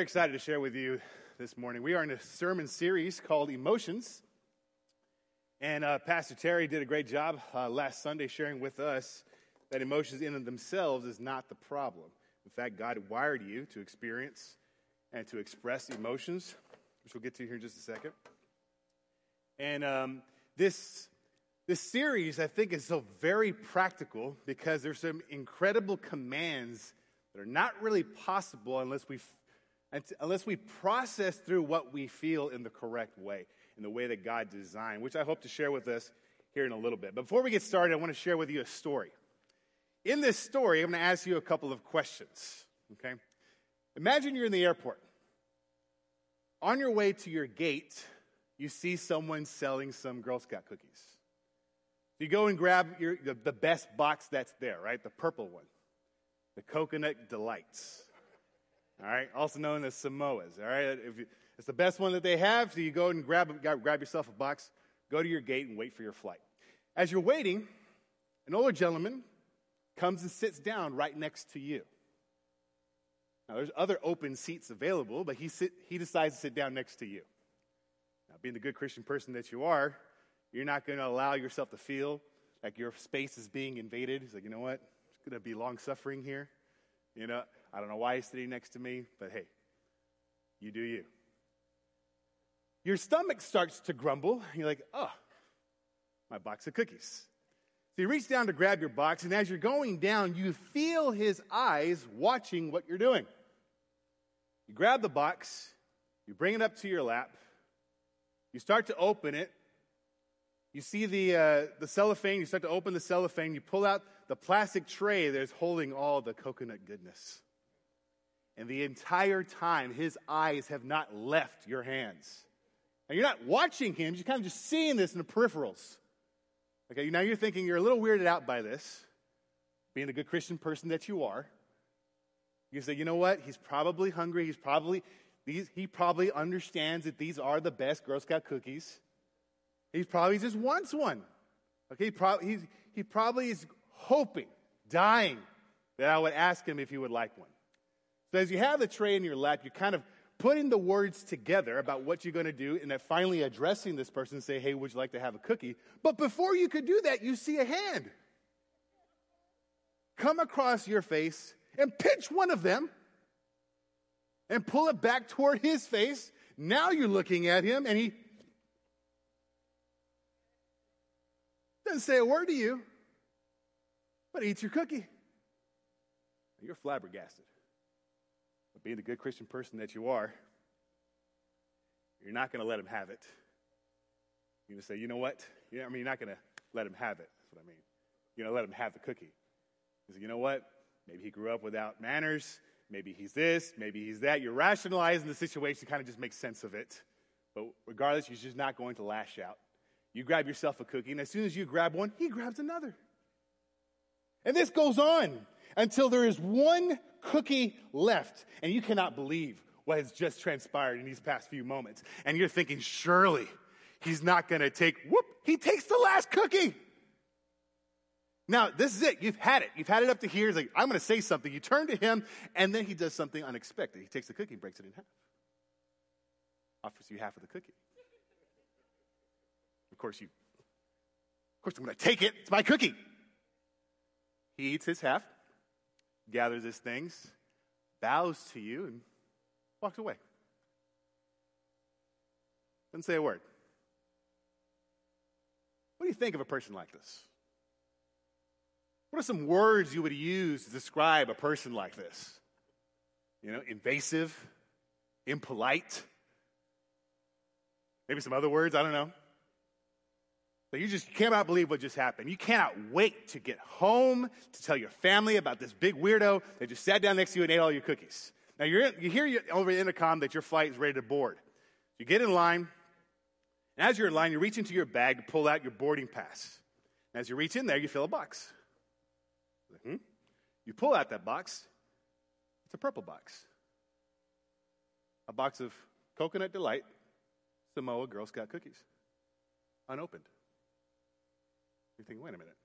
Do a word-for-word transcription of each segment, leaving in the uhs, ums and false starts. very excited to share with you this morning. We are in a sermon series called Emotions, and uh, Pastor Terry did a great job uh, last Sunday sharing with us that emotions in and themselves is not the problem. In fact, God wired you to experience and to express emotions, which we'll get to here in just a second. And um, this this series, I think, is so very practical because there's some incredible commands that are not really possible unless we unless we process through what we feel in the correct way, in the way that God designed, which I hope to share with us here in a little bit. But before we get started, I want to share with you a story. In this story, I'm going to ask you a couple of questions, okay? Imagine you're in the airport. On your way to your gate, you see someone selling some Girl Scout cookies. You go and grab your, the, the best box that's there, right? The purple one. The Coconut Delights. All right, also known as Samoas. All right, if you, it's the best one that they have, so you go and grab, grab yourself a box, go to your gate, and wait for your flight. As you're waiting, an older gentleman comes and sits down right next to you. Now, there's other open seats available, but he sit, he decides to sit down next to you. Now, being the good Christian person that you are, you're not going to allow yourself to feel like your space is being invaded. It's like, you know what? It's going to be long-suffering here, you know? I don't know why he's sitting next to me, but hey, you do you. Your stomach starts to grumble. You're like, oh, my box of cookies. So you reach down to grab your box, and as you're going down, you feel his eyes watching what you're doing. You grab the box. You bring it up to your lap. You start to open it. You see the uh, the cellophane. You start to open the cellophane. You pull out the plastic tray that's holding all the coconut goodness. And the entire time, his eyes have not left your hands. Now, you're not watching him. You're kind of just seeing this in the peripherals. Okay, now you're thinking you're a little weirded out by this, being the good Christian person that you are. You say, you know what? He's probably hungry. He's probably these. He probably understands that these are the best Girl Scout cookies. He probably just wants one. Okay, he, pro- he, he probably is hoping, dying, that I would ask him if he would like one. So as you have the tray in your lap, you're kind of putting the words together about what you're going to do, and then finally addressing this person and say, hey, would you like to have a cookie? But before you could do that, you see a hand come across your face and pinch one of them and pull it back toward his face. Now you're looking at him, and he doesn't say a word to you, but eats your cookie. You're flabbergasted. But being the good Christian person that you are, you're not going to let him have it. You're going to say, you know what? You know, I mean, you're not going to let him have it. That's what I mean. You're going to let him have the cookie. You say, you know what? Maybe he grew up without manners. Maybe he's this. Maybe he's that. You're rationalizing the situation, kind of just make sense of it. But regardless, you're just not going to lash out. You grab yourself a cookie, and as soon as you grab one, he grabs another. And this goes on until there is one cookie left, and you cannot believe what has just transpired in these past few moments. And you're thinking, surely he's not going to take, whoop, he takes the last cookie. Now, this is it. You've had it. You've had it up to here. It's like, I'm going to say something. You turn to him, and then he does something unexpected. He takes the cookie and breaks it in half. Offers you half of the cookie. Of course, you, of course I'm going to take it. It's my cookie. He eats his half, gathers his things, bows to you, and walks away. Doesn't say a word. What do you think of a person like this? What are some words you would use to describe a person like this? You know, invasive, impolite, maybe some other words, I don't know. So you just cannot believe what just happened. You cannot wait to get home to tell your family about this big weirdo that just sat down next to you and ate all your cookies. Now, you're in, you hear over the intercom that your flight is ready to board. You get in line, and as you're in line, you reach into your bag to pull out your boarding pass. And as you reach in there, you feel a box. Mm-hmm. You pull out that box. It's a purple box. A box of Coconut Delight Samoa Girl Scout cookies. Unopened. You think, wait a minute.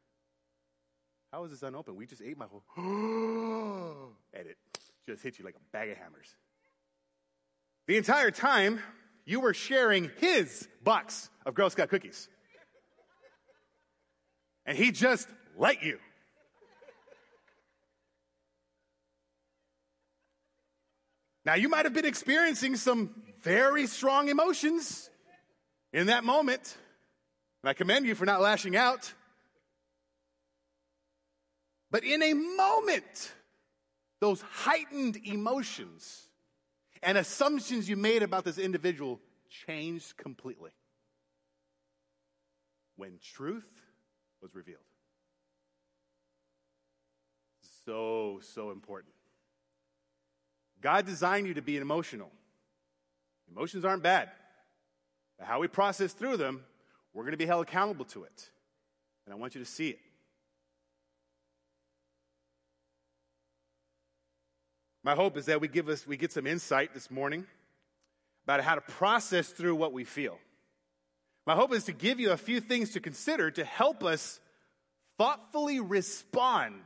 How is this unopened? We just ate my whole... and it just hit you like a bag of hammers. The entire time, you were sharing his box of Girl Scout cookies. And he just let you. Now, you might have been experiencing some very strong emotions in that moment. And I commend you for not lashing out. But in a moment, those heightened emotions and assumptions you made about this individual changed completely when truth was revealed. So, so important. God designed you to be emotional. Emotions aren't bad. But how we process through them, we're going to be held accountable to it. And I want you to see it. My hope is that we give us we get some insight this morning about how to process through what we feel. My hope is to give you a few things to consider to help us thoughtfully respond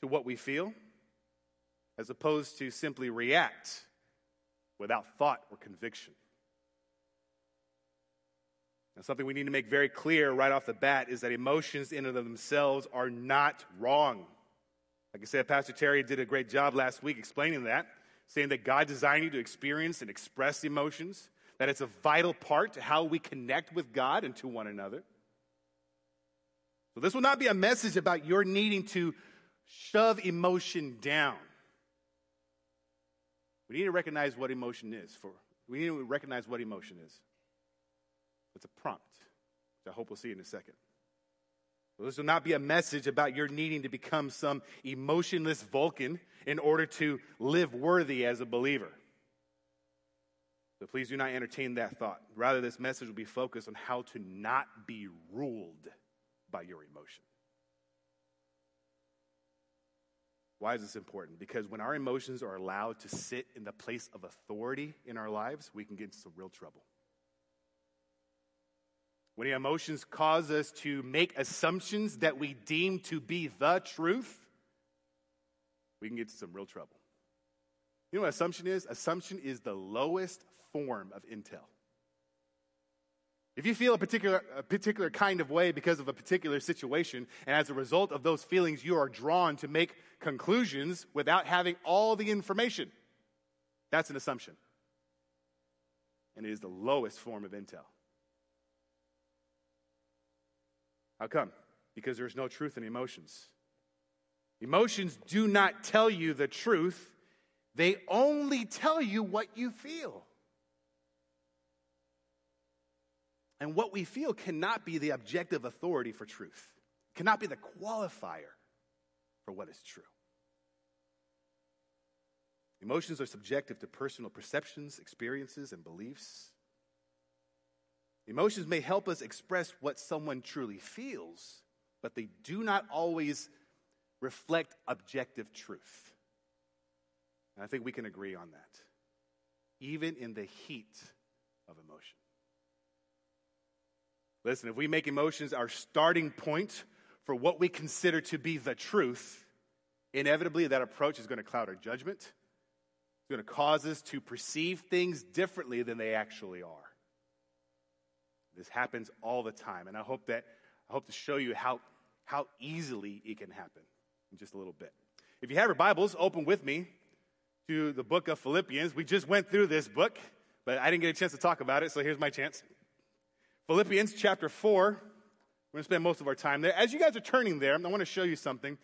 to what we feel, as opposed to simply react without thought or conviction. Now, something we need to make very clear right off the bat is that emotions in and of themselves are not wrong. Like I said, Pastor Terry did a great job last week explaining that, saying that God designed you to experience and express emotions, that it's a vital part to how we connect with God and to one another. So this will not be a message about your needing to shove emotion down. We need to recognize what emotion is. For we need to recognize what emotion is. It's a prompt, which I hope we'll see in a second. Well, this will not be a message about your needing to become some emotionless Vulcan in order to live worthy as a believer. So please do not entertain that thought. Rather, this message will be focused on how to not be ruled by your emotion. Why is this important? Because when our emotions are allowed to sit in the place of authority in our lives, we can get into some real trouble. When emotions cause us to make assumptions that we deem to be the truth, we can get into some real trouble. You know what assumption is? Assumption is the lowest form of intel. If you feel a particular, a particular kind of way because of a particular situation, and as a result of those feelings, you are drawn to make conclusions without having all the information, that's an assumption. And it is the lowest form of intel. How come? Because there's no truth in emotions. Emotions do not tell you the truth. They only tell you what you feel. And what we feel cannot be the objective authority for truth. It cannot be the qualifier for what is true. Emotions are subjective to personal perceptions, experiences, and beliefs. Emotions may help us express what someone truly feels, but they do not always reflect objective truth. And I think we can agree on that, even in the heat of emotion. Listen, if we make emotions our starting point for what we consider to be the truth, inevitably that approach is going to cloud our judgment. It's going to cause us to perceive things differently than they actually are. This happens all the time, and I hope that I hope to show you how, how easily it can happen in just a little bit. If you have your Bibles, open with me to the book of Philippians. We just went through this book, but I didn't get a chance to talk about it, so here's my chance. Philippians chapter four, we're going to spend most of our time there. As you guys are turning there, I want to show you something.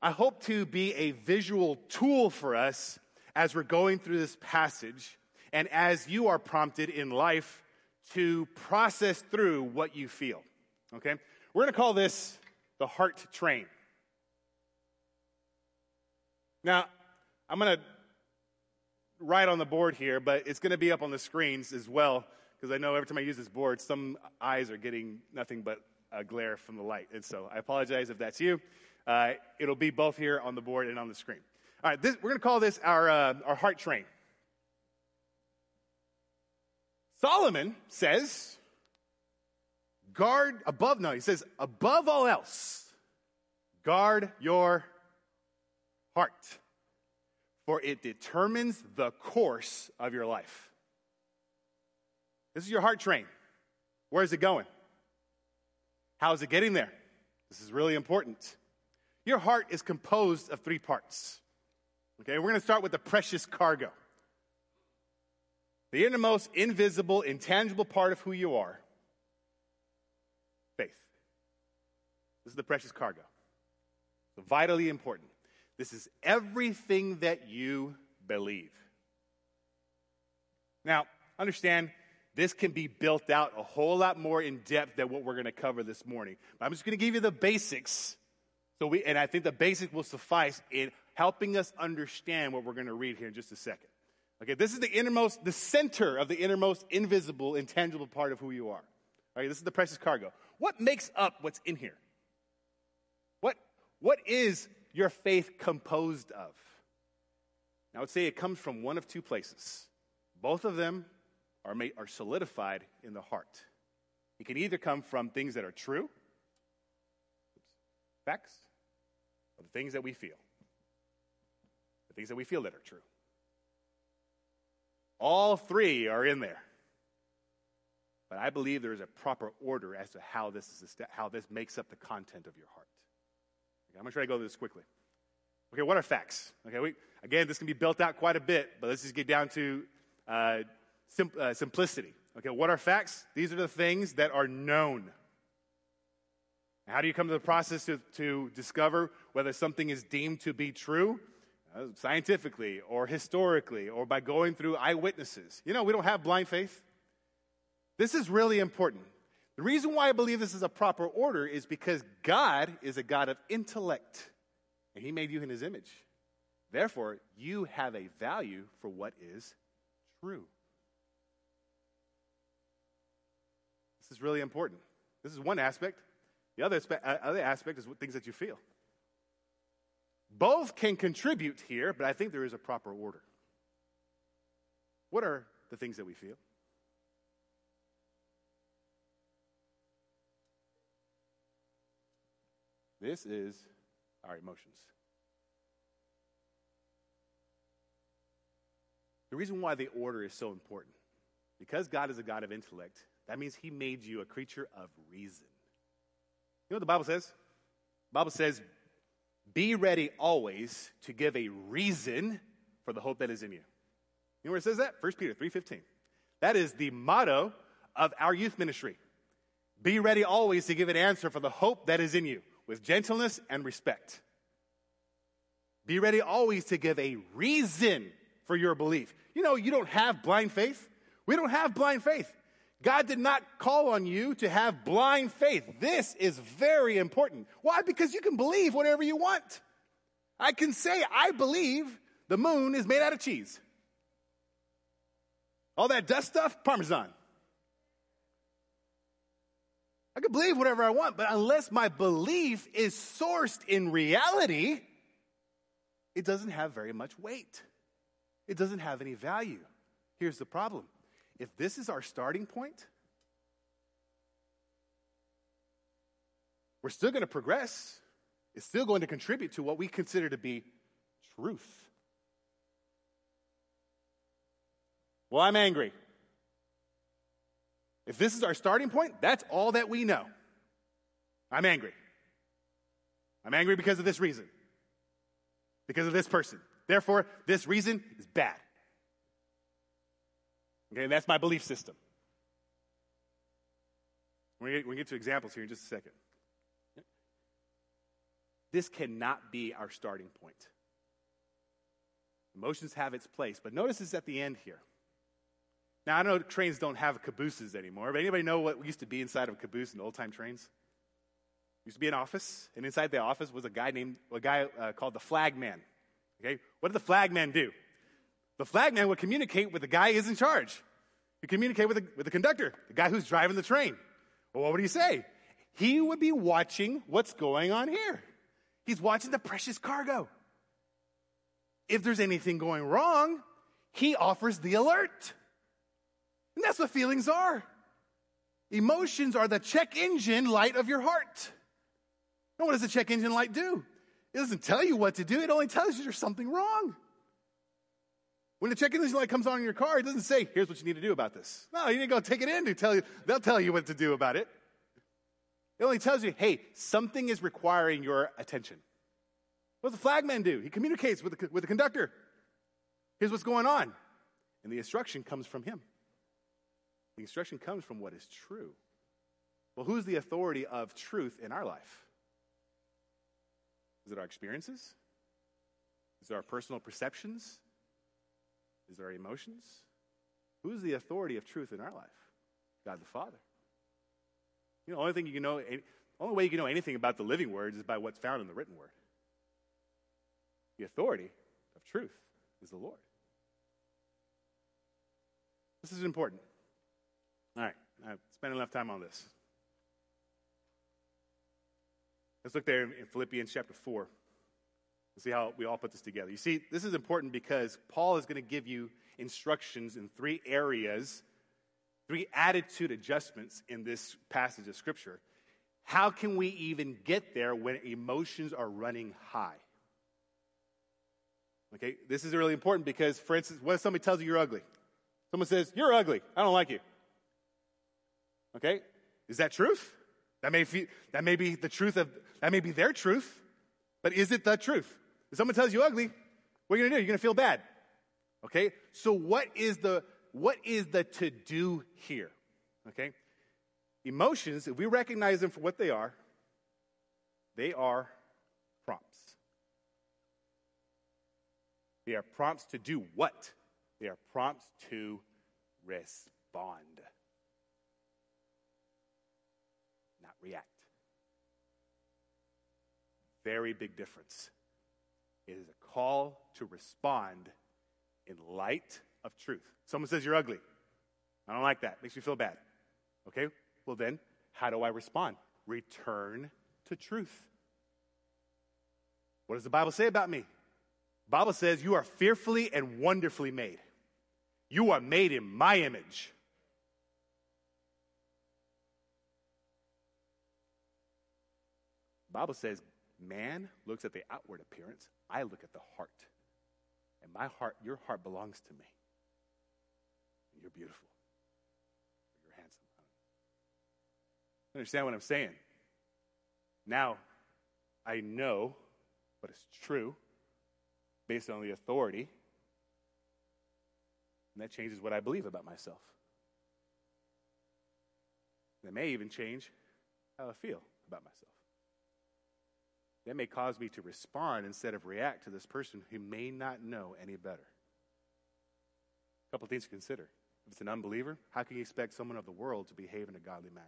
I hope to be a visual tool for us as we're going through this passage, and as you are prompted in life to process through what you feel, okay? We're going to call this the heart train. Now, I'm going to write on the board here, but it's going to be up on the screens as well, because I know every time I use this board, some eyes are getting nothing but a glare from the light, and so I apologize if that's you. Uh, it'll be both here on the board and on the screen. All right, this, we're going to call this our uh, our heart train. Solomon says, guard above, no, he says, above all else, guard your heart, for it determines the course of your life. This is your heart train. Where is it going? How is it getting there? This is really important. Your heart is composed of three parts. Okay, we're going to start with the precious cargo. The innermost, invisible, intangible part of who you are. Faith. This is the precious cargo. It's vitally important. This is everything that you believe. Now, understand, this can be built out a whole lot more in depth than what we're going to cover this morning. But I'm just going to give you the basics. So we, and I think the basics will suffice in helping us understand what we're going to read here in just a second. Okay, this is the innermost, the center of the innermost, invisible, intangible part of who you are. Okay, this is the precious cargo. What makes up what's in here? What, what is your faith composed of? I would say it comes from one of two places. Both of them are, made, are solidified in the heart. It can either come from things that are true, facts, or the things that we feel. The things that we feel that are true. All three are in there. But I believe there is a proper order as to how this is st- how this makes up the content of your heart. Okay, I'm going to try to go through this quickly. Okay, what are facts? Okay, we, again, this can be built out quite a bit, but let's just get down to uh, sim- uh, simplicity. Okay, what are facts? These are the things that are known. How do you come to the process to, to discover whether something is deemed to be true? Uh, scientifically or historically or by going through eyewitnesses. You know, we don't have blind faith. This is really important. The reason why I believe this is a proper order is because God is a God of intellect, and he made you in his image. Therefore, you have a value for what is true. This is really important. This is one aspect. The other, other aspect is things that you feel. Both can contribute here, but I think there is a proper order. What are the things that we feel? This is our emotions. The reason why the order is so important, because God is a God of intellect, that means he made you a creature of reason. You know what the Bible says? The Bible says, be ready always to give a reason for the hope that is in you. You know where it says that? First Peter three fifteen. That is the motto of our youth ministry. Be ready always to give an answer for the hope that is in you with gentleness and respect. Be ready always to give a reason for your belief. You know, you don't have blind faith. We don't have blind faith. God did not call on you to have blind faith. This is very important. Why? Because you can believe whatever you want. I can say, I believe the moon is made out of cheese. All that dust stuff, Parmesan. I can believe whatever I want, but unless my belief is sourced in reality, it doesn't have very much weight. It doesn't have any value. Here's the problem. If this is our starting point, we're still going to progress. It's still going to contribute to what we consider to be truth. Well, I'm angry. If this is our starting point, that's all that we know. I'm angry. I'm angry because of this reason, because of this person. Therefore, this reason is bad. Okay, that's my belief system. We're going to get to examples here in just a second. This cannot be our starting point. Emotions have its place, but notice it's at the end here. Now, I know trains don't have cabooses anymore, but anybody know what used to be inside of a caboose in old-time trains? It used to be an office, and inside the office was a guy named a guy uh, called the flagman. Okay, what did the flagman do? The flagman would communicate with the guy who's in charge. He'd communicate with the, with the conductor, the guy who's driving the train. Well, what would he say? He would be watching what's going on here. He's watching the precious cargo. If there's anything going wrong, he offers the alert. And that's what feelings are. Emotions are the check engine light of your heart. Now, what does the check engine light do? It doesn't tell you what to do. It only tells you there's something wrong. When the check-engine light comes on in your car, it doesn't say, here's what you need to do about this. No, you need to go take it in. They tell you, they'll tell you what to do about it. It only tells you, hey, something is requiring your attention. What does the flagman do? He communicates with the, with the conductor. Here's what's going on. And the instruction comes from him. The instruction comes from what is true. Well, who's the authority of truth in our life? Is it our experiences? Is it our personal perceptions? Is it our emotions? Who's the authority of truth in our life? God the Father. You know, the only thing you can know, only way you can know anything about the living words is by what's found in the written word. The authority of truth is the Lord. This is important. All right, I've spent enough time on this. Let's look there in Philippians chapter four and see how we all put this together. You see, this is important because Paul is going to give you instructions in three areas, three attitude adjustments in this passage of Scripture. How can we even get there when emotions are running high? Okay, this is really important because, for instance, what if somebody tells you you're ugly? Someone says, you're ugly, I don't like you. Okay, is that truth? That may be, that may be the truth of, that may be their truth, but is it the truth? If someone tells you ugly, what are you gonna do? You're gonna feel bad. Okay, so what is the, what is the to do here? Okay, emotions, if we recognize them for what they are, they are prompts. They are prompts to do what? They are prompts to respond. React. Very big difference. It is a call to respond in light of truth. Someone says you're ugly. I don't like that. Makes me feel bad. Okay, well then, how do I respond? Return to truth. What does the Bible say about me? The Bible says you are fearfully and wonderfully made. You are made in my image. The Bible says, man looks at the outward appearance, I look at the heart. And my heart, your heart belongs to me. And you're beautiful. You're handsome. Understand what I'm saying? Now, I know what is true based on the authority. And that changes what I believe about myself. That may even change how I feel about myself. That may cause me to respond instead of react to this person who may not know any better. A couple things to consider. If it's an unbeliever, how can you expect someone of the world to behave in a godly manner?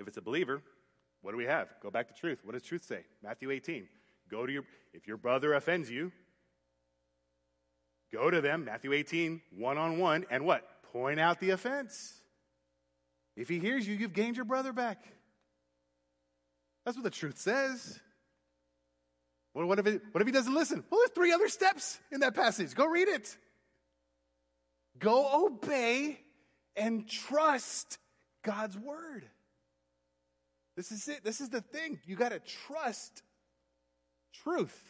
If it's a believer, what do we have? Go back to truth. What does truth say? Matthew eighteen. Go to your, if your brother offends you, go to them, Matthew eighteen, one-on-one, and what? Point out the offense. If he hears you, you've gained your brother back. That's what the truth says. Well, what if, it, what if he doesn't listen? Well, there's three other steps in that passage. Go read it. Go obey and trust God's word. This is it. This is the thing. You got to trust truth.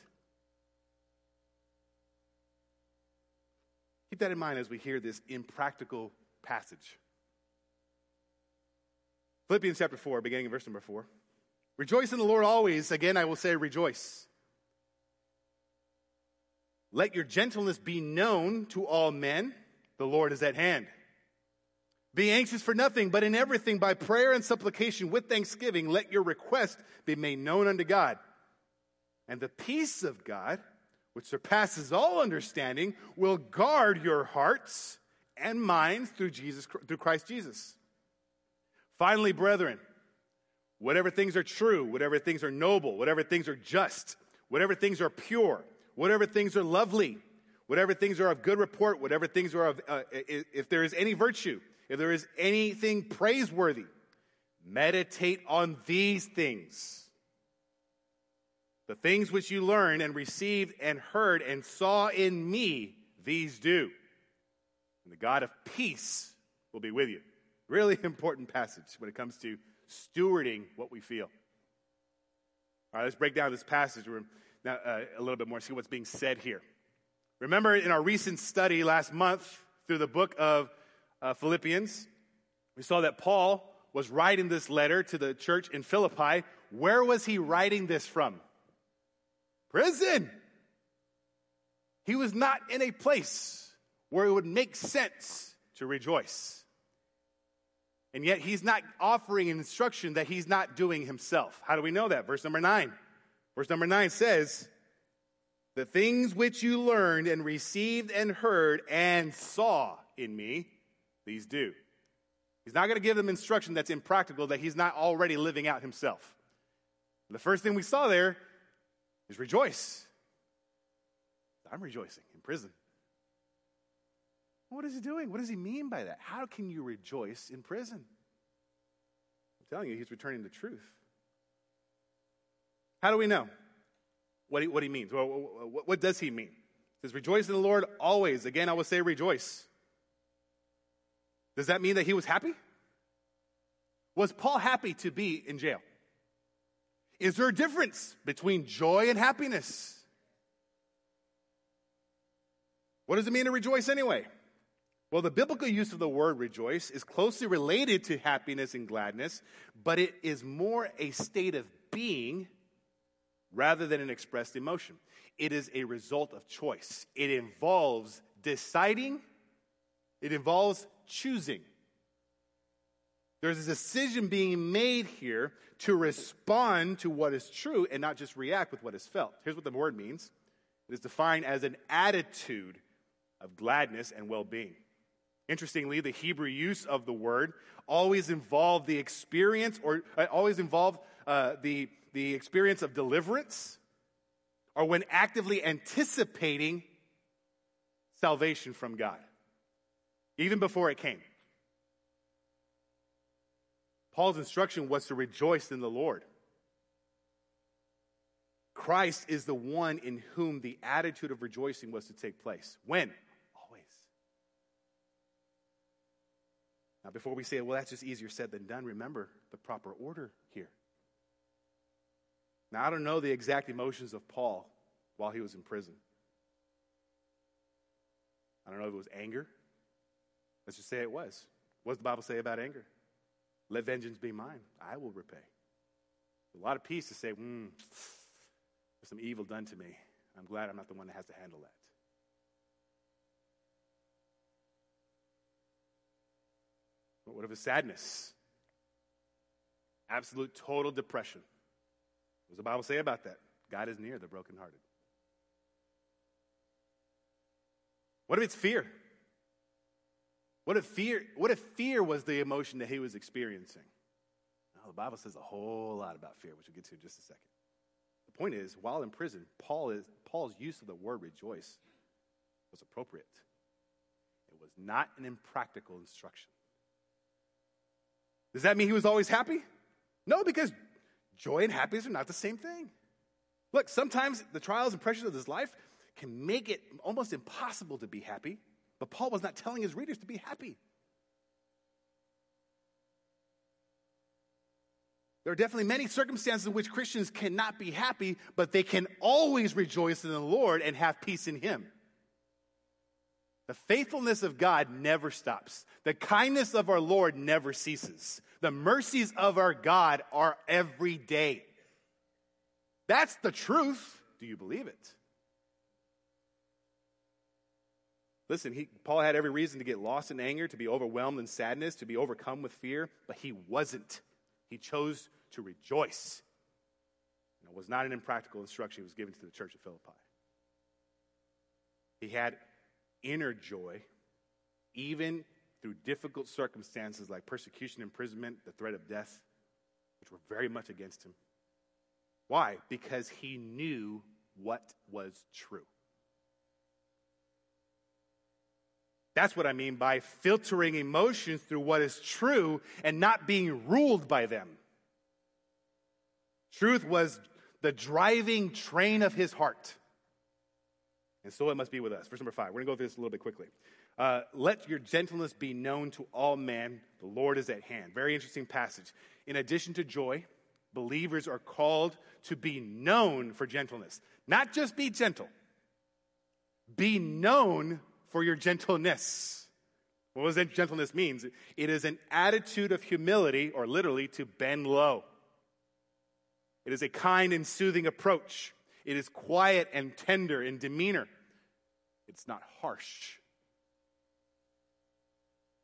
Keep that in mind as we hear this impractical passage. Philippians chapter four, beginning in verse number four. Rejoice in the Lord always. Again, I will say rejoice. Let your gentleness be known to all men. The Lord is at hand. Be anxious for nothing, but in everything by prayer and supplication with thanksgiving, let your request be made known unto God. And the peace of God, which surpasses all understanding, will guard your hearts and minds through Jesus, through Christ Jesus. Finally, brethren, whatever things are true, whatever things are noble, whatever things are just, whatever things are pure, whatever things are lovely, whatever things are of good report, whatever things are of, uh, if there is any virtue, if there is anything praiseworthy, meditate on these things. The things which you learned and received and heard and saw in me, these do. And the God of peace will be with you. Really important passage when it comes to stewarding what we feel. All right, let's break down this passage now uh, a little bit more, see what's being said here. Remember in our recent study last month through the book of uh, Philippians, we saw that Paul was writing this letter to the church in Philippi. Where was he writing this from? Prison. He was not in a place where it would make sense to rejoice. And yet he's not offering an instruction that he's not doing himself. How do we know that? Verse number nine. Verse number nine says, "The things which you learned and received and heard and saw in me, these do." He's not going to give them instruction that's impractical that he's not already living out himself. And the first thing we saw there is rejoice. I'm rejoicing in prison. What is he doing? What does he mean by that? How can you rejoice in prison? I'm telling you, he's returning the truth. How do we know what he, what he means? Well, what, what does he mean? It says, rejoice in the Lord always. Again, I will say rejoice. Does that mean that he was happy? Was Paul happy to be in jail? Is there a difference between joy and happiness? What does it mean to rejoice anyway? Well, the biblical use of the word rejoice is closely related to happiness and gladness, but it is more a state of being rather than an expressed emotion. It is a result of choice. It involves deciding. It involves choosing. There's a decision being made here to respond to what is true and not just react with what is felt. Here's what the word means. It is defined as an attitude of gladness and well-being. Interestingly, the Hebrew use of the word always involved the experience, or uh, always involved uh, the the experience of deliverance, or when actively anticipating salvation from God, even before it came. Paul's instruction was to rejoice in the Lord. Christ is the one in whom the attitude of rejoicing was to take place. When? Always. Now, before we say, well, that's just easier said than done, remember the proper order here. Now, I don't know the exact emotions of Paul while he was in prison. I don't know if it was anger. Let's just say it was. What does the Bible say about anger? Let vengeance be mine. I will repay. A lot of peace to say, hmm, there's some evil done to me. I'm glad I'm not the one that has to handle that. But what of his sadness? Absolute total depression. What does the Bible say about that? God is near the brokenhearted. What if it's fear? What if fear, what if fear was the emotion that he was experiencing? Well, the Bible says a whole lot about fear, which we'll get to in just a second. The point is, while in prison, Paul is, Paul's use of the word rejoice was appropriate. It was not an impractical instruction. Does that mean he was always happy? No, because joy and happiness are not the same thing. Look, sometimes the trials and pressures of this life can make it almost impossible to be happy, but Paul was not telling his readers to be happy. There are definitely many circumstances in which Christians cannot be happy, but they can always rejoice in the Lord and have peace in Him. The faithfulness of God never stops. The kindness of our Lord never ceases. The mercies of our God are every day. That's the truth. Do you believe it? Listen, he, Paul had every reason to get lost in anger, to be overwhelmed in sadness, to be overcome with fear, but he wasn't. He chose to rejoice. And it was not an impractical instruction he was given to the church of Philippi. He had inner joy, even through difficult circumstances like persecution, imprisonment, the threat of death, which were very much against him. Why? Because he knew what was true. That's what I mean by filtering emotions through what is true and not being ruled by them. Truth was the driving train of his heart. And so it must be with us. Verse number five. We're going to go through this a little bit quickly. Uh, Let your gentleness be known to all men. The Lord is at hand. Very interesting passage. In addition to joy, believers are called to be known for gentleness. Not just be gentle. Be known for your gentleness. What does that gentleness means? It is an attitude of humility, or literally to bend low. It is a kind and soothing approach. It is quiet and tender in demeanor. It's not harsh.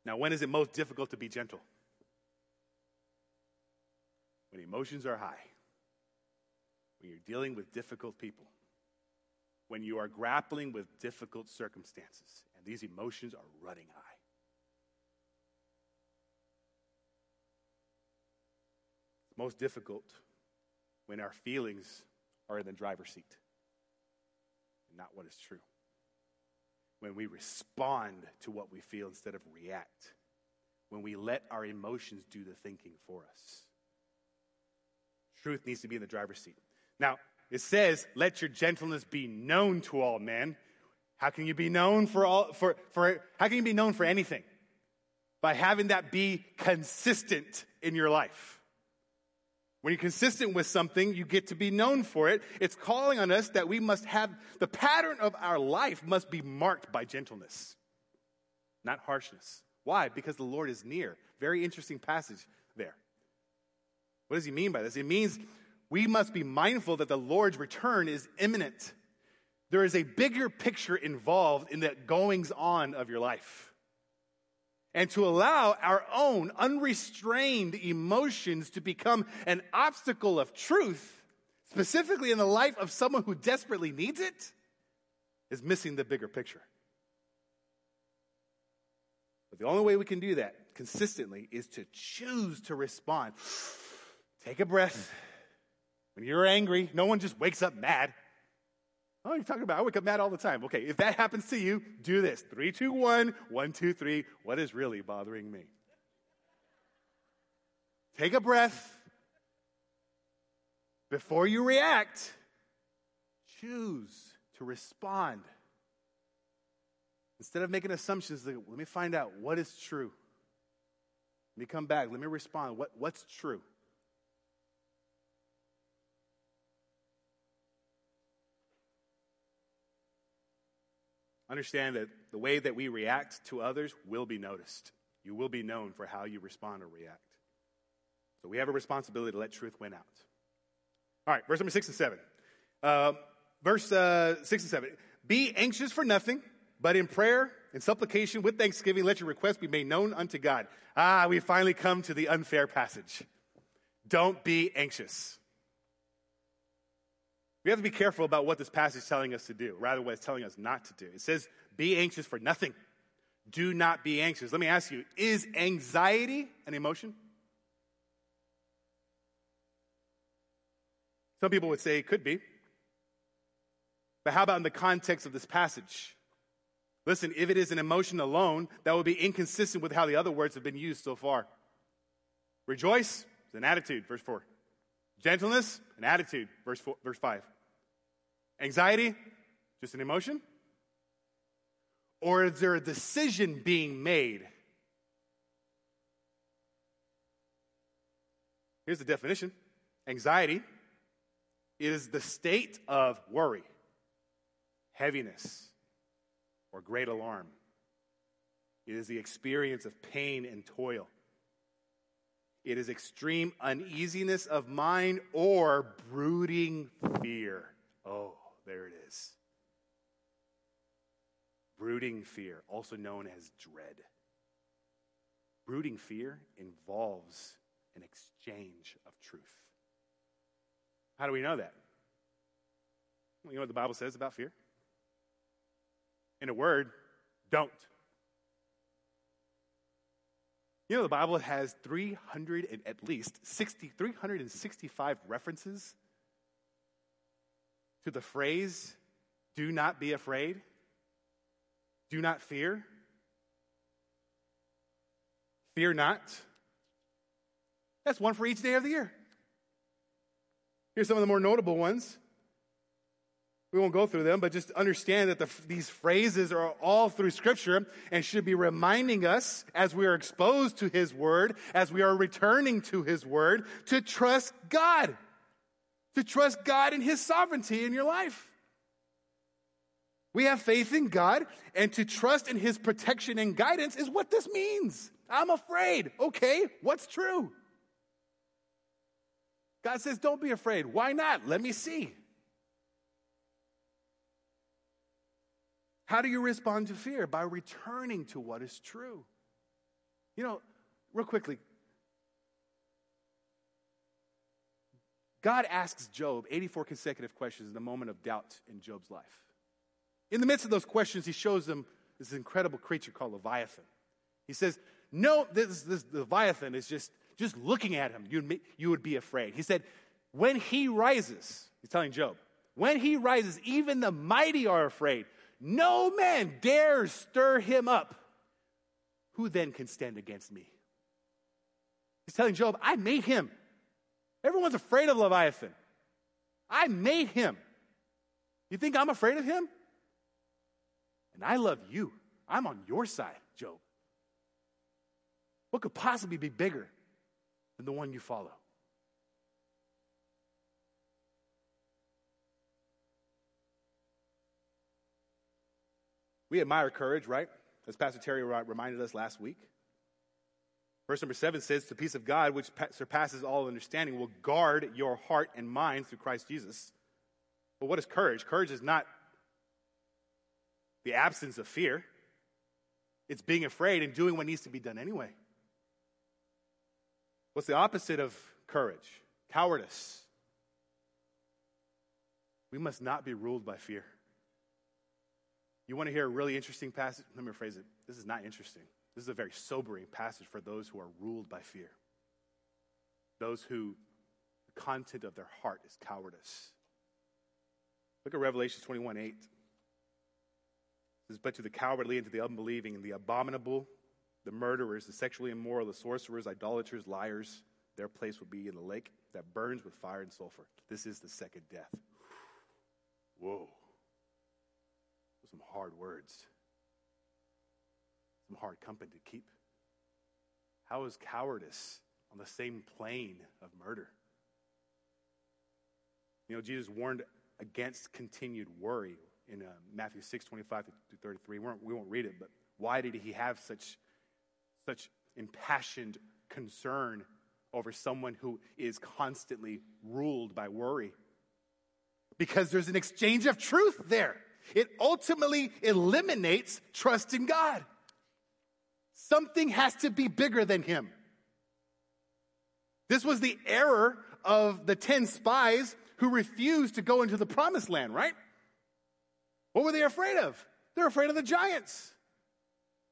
Now, when is it most difficult to be gentle? When emotions are high. When you're dealing with difficult people. When you are grappling with difficult circumstances. And these emotions are running high. It's most difficult when our feelings are in the driver's seat. And not what is true. When we respond to what we feel instead of react. When we let our emotions do the thinking for us. Truth needs to be in the driver's seat. Now, it says, let your gentleness be known to all men. How can you be known for all, for, for, how can you be known for anything? By having that be consistent in your life. When you're consistent with something, you get to be known for it. It's calling on us that we must have, the pattern of our life must be marked by gentleness, not harshness. Why? Because the Lord is near. Very interesting passage there. What does he mean by this? It means we must be mindful that the Lord's return is imminent. There is a bigger picture involved in the goings-on of your life. And to allow our own unrestrained emotions to become an obstacle of truth, specifically in the life of someone who desperately needs it, is missing the bigger picture. But the only way we can do that consistently is to choose to respond. Take a breath. When you're angry, no one just wakes up mad. Oh, you're talking about, I wake up mad all the time. Okay, if that happens to you, do this. Three, two, one, one, two, three. What is really bothering me? Take a breath. Before you react, choose to respond. Instead of making assumptions, let me find out what is true. Let me come back. Let me respond. What, what's true? Understand that the way that we react to others will be noticed. You will be known for how you respond or react. So we have a responsibility to let truth win out. All right, verse number six and seven. Uh, verse uh, six and seven. Be anxious for nothing, but in prayer and supplication with thanksgiving, let your requests be made known unto God. Ah, we finally come to the unfair passage. Don't be anxious. We have to be careful about what this passage is telling us to do, rather what it's telling us not to do. It says, be anxious for nothing. Do not be anxious. Let me ask you, is anxiety an emotion? Some people would say it could be. But how about in the context of this passage? Listen, if it is an emotion alone, that would be inconsistent with how the other words have been used so far. Rejoice is an attitude, verse four. Gentleness, an attitude, verse four, verse five. Anxiety, just an emotion? Or is there a decision being made? Here's the definition. Anxiety is the state of worry, heaviness, or great alarm. It is the experience of pain and toil. It is extreme uneasiness of mind or brooding fear. Oh, there it is. Brooding fear, also known as dread. Brooding fear involves an exchange of truth. How do we know that? Well, you know what the Bible says about fear? In a word, don't. You know, the Bible has three hundred and at least sixty, three hundred sixty-five references to the phrase, do not be afraid, do not fear, fear not. That's one for each day of the year. Here's some of the more notable ones. We won't go through them, but just understand that the, these phrases are all through Scripture and should be reminding us as we are exposed to His Word, as we are returning to His Word, to trust God, to trust God in His sovereignty in your life. We have faith in God, and to trust in his protection and guidance is what this means. I'm afraid. Okay, what's true? God says, don't be afraid. Why not? Let me see. How do you respond to fear? By returning to what is true. You know, real quickly, God asks Job eighty-four consecutive questions in the moment of doubt in Job's life. In the midst of those questions, he shows them this incredible creature called Leviathan. He says, no, this, this Leviathan is just, just looking at him, you'd, you would be afraid. He said, when he rises, he's telling Job, when he rises, even the mighty are afraid. No man dares stir him up. Who then can stand against me? He's telling Job, I made him. Everyone's afraid of Leviathan. I made him. You think I'm afraid of him? And I love you. I'm on your side, Job. What could possibly be bigger than the one you follow? We admire courage, right? As Pastor Terry reminded us last week. Verse number seven says, the peace of God, which surpasses all understanding, will guard your heart and mind through Christ Jesus. But what is courage? Courage is not the absence of fear. It's being afraid and doing what needs to be done anyway. What's the opposite of courage? Cowardice. We must not be ruled by fear. You want to hear a really interesting passage? Let me rephrase it. This is not interesting. This is a very sobering passage for those who are ruled by fear. Those who, the content of their heart is cowardice. Look at Revelation twenty-one eight. It says, but to the cowardly and to the unbelieving and the abominable, the murderers, the sexually immoral, the sorcerers, idolaters, liars, their place will be in the lake that burns with fire and sulfur. This is the second death. Whoa. Some hard words. Some hard company to keep. How is cowardice on the same plane of murder? You know, Jesus warned against continued worry in uh, Matthew six twenty-five through thirty-three. We won't, we won't read it, but why did he have such, such impassioned concern over someone who is constantly ruled by worry? Because there's an exchange of truth there. It ultimately eliminates trust in God. Something has to be bigger than him. This was the error of the ten spies who refused to go into the promised land, right? What were they afraid of? They're afraid of the giants.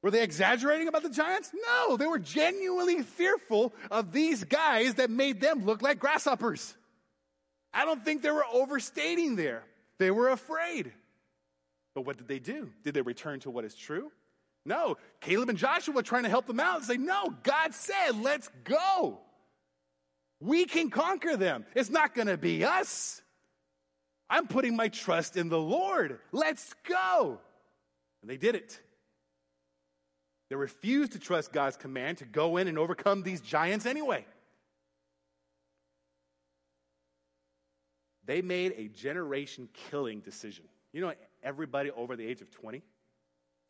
Were they exaggerating about the giants? No, they were genuinely fearful of these guys that made them look like grasshoppers. I don't think they were overstating there. They were afraid. But what did they do? Did they return to what is true? No. Caleb and Joshua were trying to help them out and say, no, God said, let's go. We can conquer them. It's not going to be us. I'm putting my trust in the Lord. Let's go. And they did it. They refused to trust God's command to go in and overcome these giants anyway. They made a generation-killing decision. You know, everybody over the age of twenty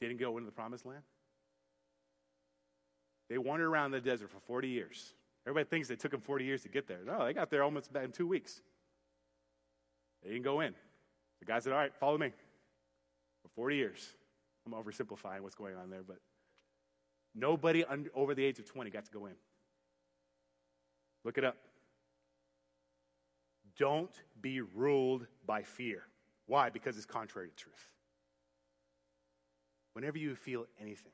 didn't go into the promised land. They wandered around the desert for forty years. Everybody thinks it took them forty years to get there. No, they got there almost in two weeks. They didn't go in. The guy said, all right, follow me. For forty years. I'm oversimplifying what's going on there, but nobody under, over the age of twenty got to go in. Look it up. Don't be ruled by fear. Why? Because it's contrary to truth. Whenever you feel anything,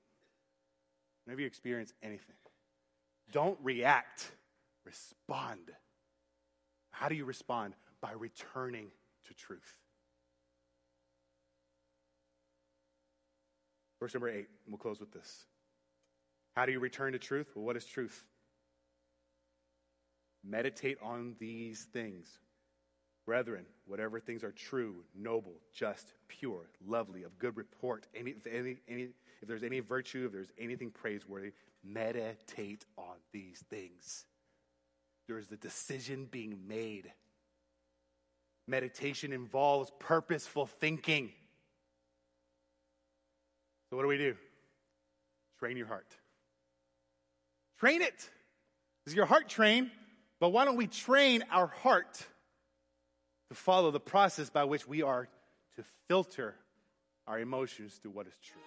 whenever you experience anything, don't react, respond. How do you respond? By returning to truth. Verse number eight, and we'll close with this. How do you return to truth? Well, what is truth? Meditate on these things. Brethren, whatever things are true, noble, just, pure, lovely, of good report, any, any, any, if there's any virtue, if there's anything praiseworthy, meditate on these things. There is the decision being made. Meditation involves purposeful thinking. So what do we do? Train your heart. Train it. Is your heart trained? But why don't we train our heart to follow the process by which we are to filter our emotions through what is true?